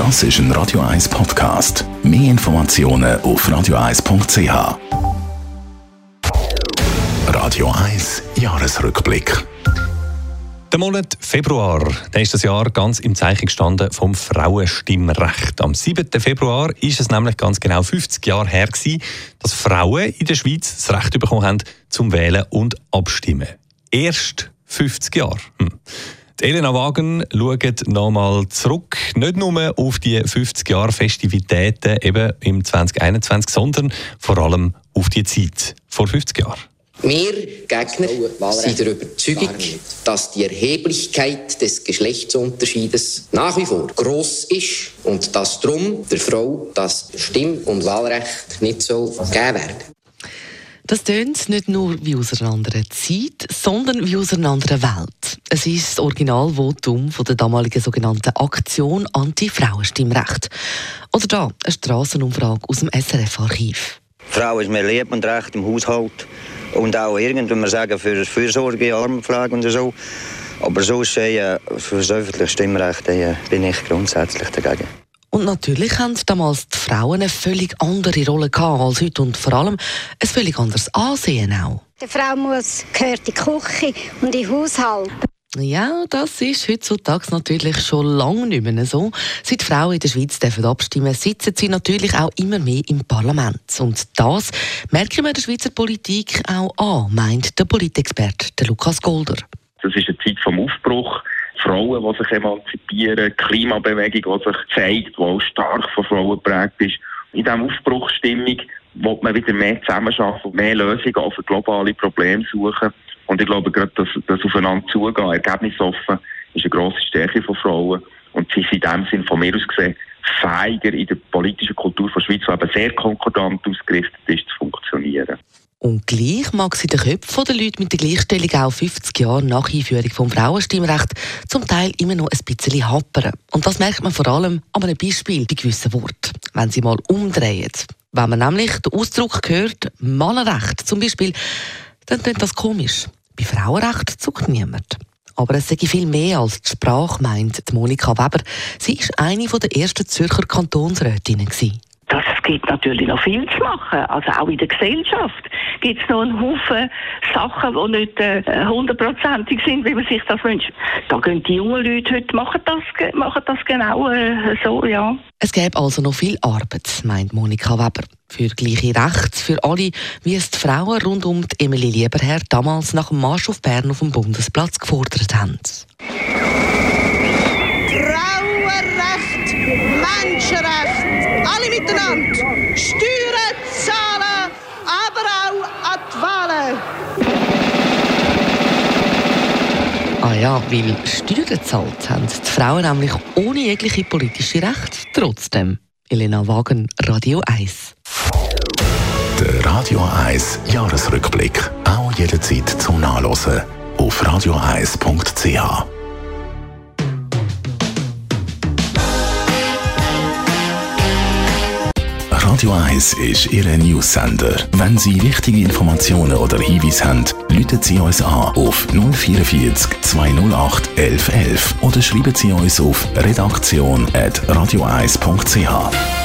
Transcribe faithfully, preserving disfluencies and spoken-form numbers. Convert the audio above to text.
Das ist ein Radio eins Podcast. Mehr Informationen auf radio eis punkt c h. Radio eins Jahresrückblick. Der Monat Februar, der ist das Jahr ganz im Zeichen gestanden vom Frauenstimmrecht. Am siebten Februar ist es nämlich ganz genau fünfzig Jahre her gewesen, dass Frauen in der Schweiz das Recht bekommen haben, zum Wählen und Abstimmen. Erst fünfzig Jahre. Hm. Die Elena Wagen schaut nochmal zurück, nicht nur auf die fünfzig Jahre Festivitäten eben im zwanzig einundzwanzig, sondern vor allem auf die Zeit vor fünfzig Jahren. Wir Gegner sind der Überzeugung, dass die Erheblichkeit des Geschlechtsunterschiedes nach wie vor gross ist und dass darum der Frau das Stimm- und Wahlrecht nicht so gegeben werden. Das tönt nicht nur wie aus einer anderen Zeit, sondern wie aus einer anderen Welt. Es ist das Originalvotum von der damaligen sogenannten Aktion Anti-Frauenstimmrecht. Oder da eine Strassenumfrage aus dem S R F-Archiv. Die Frau ist mehr lieb und recht im Haushalt. Und auch irgend, wenn wir sagen, für das Fürsorge, Armenpflege und so. Aber sonst, äh, für das öffentliche Stimmrecht äh, bin ich grundsätzlich dagegen. Und natürlich hatten damals die Frauen eine völlig andere Rolle gehabt als heute und vor allem ein völlig anderes Ansehen auch. Die Frau muss, gehört in die Küche und in den Haushalt. Ja, das ist heutzutage natürlich schon lange nicht mehr so. Seit Frauen in der Schweiz dürfen abstimmen, sitzen sie natürlich auch immer mehr im Parlament. Und das merken wir der Schweizer Politik auch an, meint der Politexperte Lukas Golder. Das ist eine Zeit vom Aufbruch. Frauen, die sich emanzipieren, Klimabewegung, die sich zeigt, die auch stark von Frauen geprägt ist. In dieser Aufbruchsstimmung will man wieder mehr zusammenarbeiten, mehr Lösungen auf globale Probleme suchen. Und ich glaube, gerade das, das aufeinander zugehen, ergebnisoffen, ist eine grosse Stärke von Frauen. Und sie sind in dem Sinn von mir aus gesehen fähiger, in der politischen Kultur der Schweiz, die eben sehr konkordant ausgerichtet ist, zu funktionieren. Und gleich mag es in den Köpfen der Leute mit der Gleichstellung auch fünfzig Jahre nach Einführung vom Frauenstimmrecht zum Teil immer noch ein bisschen happern. Und das merkt man vor allem an einem Beispiel bei gewissen Worten, wenn sie mal umdrehen. Wenn man nämlich den Ausdruck hört, Männerrecht zum Beispiel, dann klingt das komisch. Bei Frauenrecht zuckt niemand. Aber es sei viel mehr als die Sprache, meint Monika Weber. Sie war eine der ersten Zürcher Kantonsrätinnen. Das gibt natürlich noch viel zu machen. Also auch in der Gesellschaft gibt es noch einen Haufen Sachen, die nicht hundertprozentig äh, sind, wie man sich das wünscht. Da gehen die jungen Leute heute, machen das, machen das genau äh, so, ja. Es gäbe also noch viel Arbeit, meint Monika Weber. Für gleiche Rechte, für alle, wie es die Frauen rund um die Emilie Lieberherr damals nach dem Marsch auf Bern auf dem Bundesplatz gefordert haben. Frauenrecht, Menschenrecht, alle miteinander. Steuern, zahlen, aber auch an die Wahlen. Ah ja, weil Steuern gezahlt haben die Frauen nämlich ohne jegliche politische Rechte trotzdem. Elena Wagen, Radio eins. Der Radio eins Jahresrückblick. Auch jederzeit zum Nachlesen auf radio eis punkt c h. Radio eins ist Ihr News-Sender. Wenn Sie wichtige Informationen oder Hinweise haben, rufen Sie uns an auf null vier vier zwei null acht elf elf oder schreiben Sie uns auf redaktion at radio eis punkt c h.